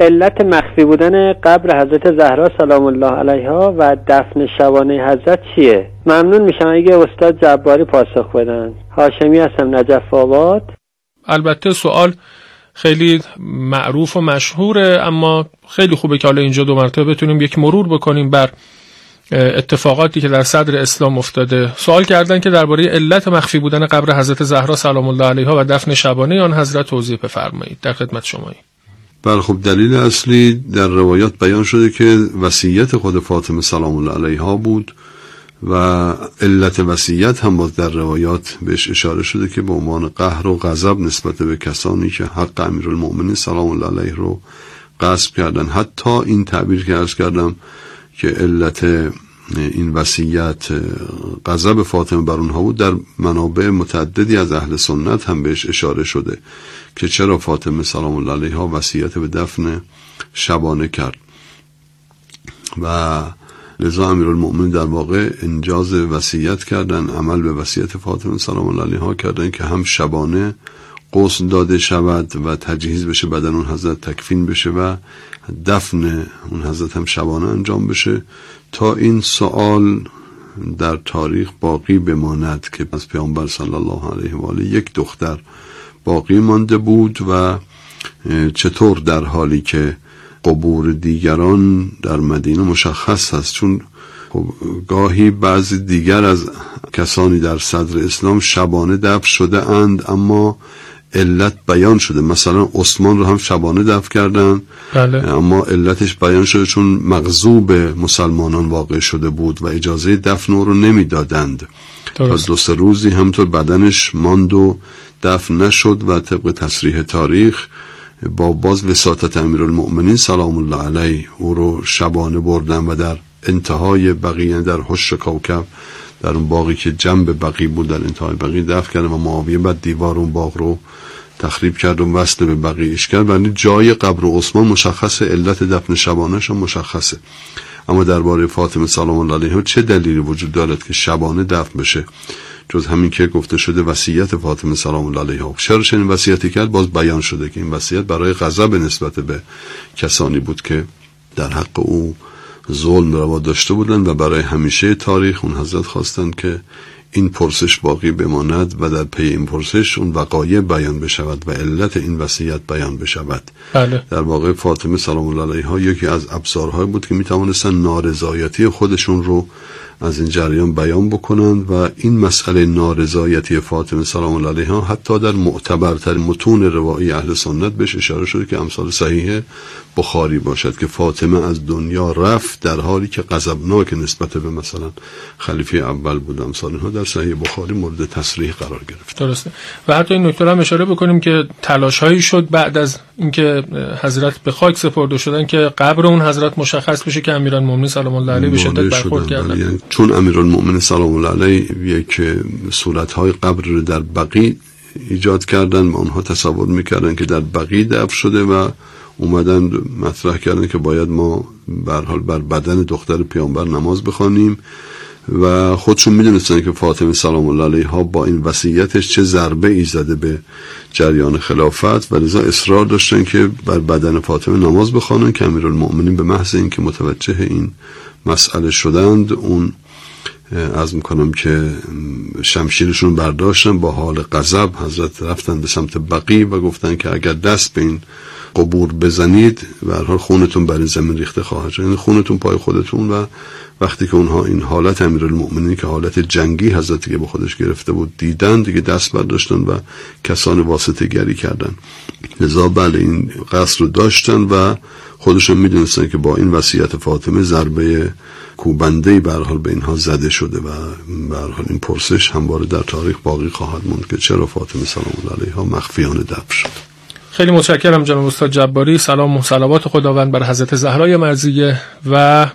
علت مخفی بودن قبر حضرت زهرا سلام الله علیها و دفن شبانه حضرت چیه؟ ممنون میشم اگه استاد جباری پاسخ بدن. هاشمی هستم، نجف آباد. البته سوال خیلی معروف و مشهوره، اما خیلی خوبه که حالا اینجا دو مرتبه بتونیم یک مرور بکنیم بر اتفاقاتی که در صدر اسلام افتاده. سوال کردن که درباره علت مخفی بودن قبر حضرت زهرا سلام الله علیها و دفن شبانه آن حضرت توضیح بفرمایید. در خدمت شماییم. بله، خب دلیل اصلی در روایات بیان شده که وصیت خود فاطمه سلام الله علیها بود و علت وصیت هم باز در روایات بهش اشاره شده که به عنوان قهر و غضب نسبت به کسانی که حق امیرالمومنین سلام الله علیه رو غصب کردن. حتی این تعبیر که عرض کردم که علت این وصیت غضب فاطمه بر اونها بود، در منابع متعددی از اهل سنت هم بهش اشاره شده که چرا فاطمه سلام الله علیها وصیت به دفن شبانه کرد و لذا امیرالمومنین در واقع انجاز وصیت کردن، عمل به وصیت فاطمه سلام الله علیها کردن که هم شبانه غسل داده شود و تجهیز بشه، بدن اون حضرت تکفین بشه و دفن اون حضرت هم شبانه انجام بشه تا این سوال در تاریخ باقی بماند که از پیامبر صلی الله علیه و آله یک دختر باقی مانده بود و چطور در حالی که قبور دیگران در مدینه مشخص هست، چون گاهی بعضی دیگر از کسانی در صدر اسلام شبانه دفن شده اند اما علت بیان شده. مثلا عثمان رو هم شبانه دفن کردن، بله، اما علتش بیان شده چون مغضوب مسلمانان واقع شده بود و اجازه دفن رو نمیدادند. از دو سه روزی همطور بدنش ماند و دفن نشد و طبق تصریح تاریخ با باز وساطت امیرالمومنین سلام الله علیه او رو شبانه بردن و در انتهای بقیع، در حشر کوکب، در اون باغی که جنب بقیع بود، در انتهای بقیع دفن کردن و معاویه بعد دیوار اون باغ رو تخریب کرد و وصل به بقیعش کرد. ولی جای قبر عثمان مشخصه، علت دفن شبانهش هم مشخصه. اما درباره فاطمه سلام الله علیها چه دلیلی وجود دارد که شبانه دفن بشه جز همین که گفته شده وصیت فاطمه سلام الله علیها؟ چرا چنین وصیتی کرد؟ باز بیان شده که این وصیت برای غضب نسبت به کسانی بود که در حق او ظلم روا داشته بودند و برای همیشه تاریخ اون حضرت خواستند که این پرسش باقی بماند و در پی این پرسش اون وقایع بیان بشود و علت این وصیت بیان بشود. بله. در واقع فاطمه سلام الله علیها یکی از ابزارهای بود که میتوانستن نارضایتی خودشون رو از این جریان بیان بکنند و این مسئله نارضایتی فاطمه سلام الله علیها حتی در معتبرترین متون روایی اهل سنت بهش اشاره شده که امثال صحیح بخاری باشد که فاطمه از دنیا رفت در حالی که غضبناک نسبت به مثلا خلیفه اول بود. امثال اینها در صحیح بخاری مورد تصریح قرار گرفت. درسته. و حتی این نکته هم اشاره بکنیم که تلاش‌هایی شد بعد از اینکه حضرت به خاک سپرده شدن که قبر اون حضرت مشخص بشه که امیرالمومنین سلام الله علیه به شدت برخورد کردن. چون امیرالمومنین سلام الله علیه یک صورت‌های قبر رو در بقیع ایجاد کردن و اونها تصور می‌کردن که در بقیع دفن شده و اومدن مطرح کردن که باید ما به هر حال بر بدن دختر پیامبر نماز بخوانیم و خودشون میدونستن که فاطمه سلام الله علیها با این وصیتش چه ضربه ای زده به جریان خلافت و لذا اصرار داشتن که بر بدن فاطمه نماز بخوانن که امیرالمومنین به محض اینکه متوجه این مسئله شدند اون عرض میکنم که شمشیرشون برداشتن، با حال غضب حضرت رفتن به سمت بقیع و گفتن که اگر دست به این قبور بزنید به هر حال خونتون بر این زمین ریخته خواهد شد، یعنی خونتون پای خودتون. و وقتی که اونها این حالت امیرالمومنین که حالت جنگی حضرت که به خودش گرفته بود دیدن، دیگه دست برداشتن و کسان واسطه گری کردن. لذا بله این قصد رو داشتن و خودشون میدونستن که با این وصیت فاطمه ضربه کوبنده‌ای به هر حال به اینها زده شده و به هر حال این پرسش همواره در تاریخ باقی خواهد موند که چرا فاطمه سلام الله علیها مخفیانه دفن شد. خیلی متشکرم جناب استاد جباری. سلام و صلوات خداوند بر حضرت زهرای مرضیه و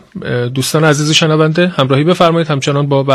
دوستان عزیز شنونده همراهی بفرمایید همچنان با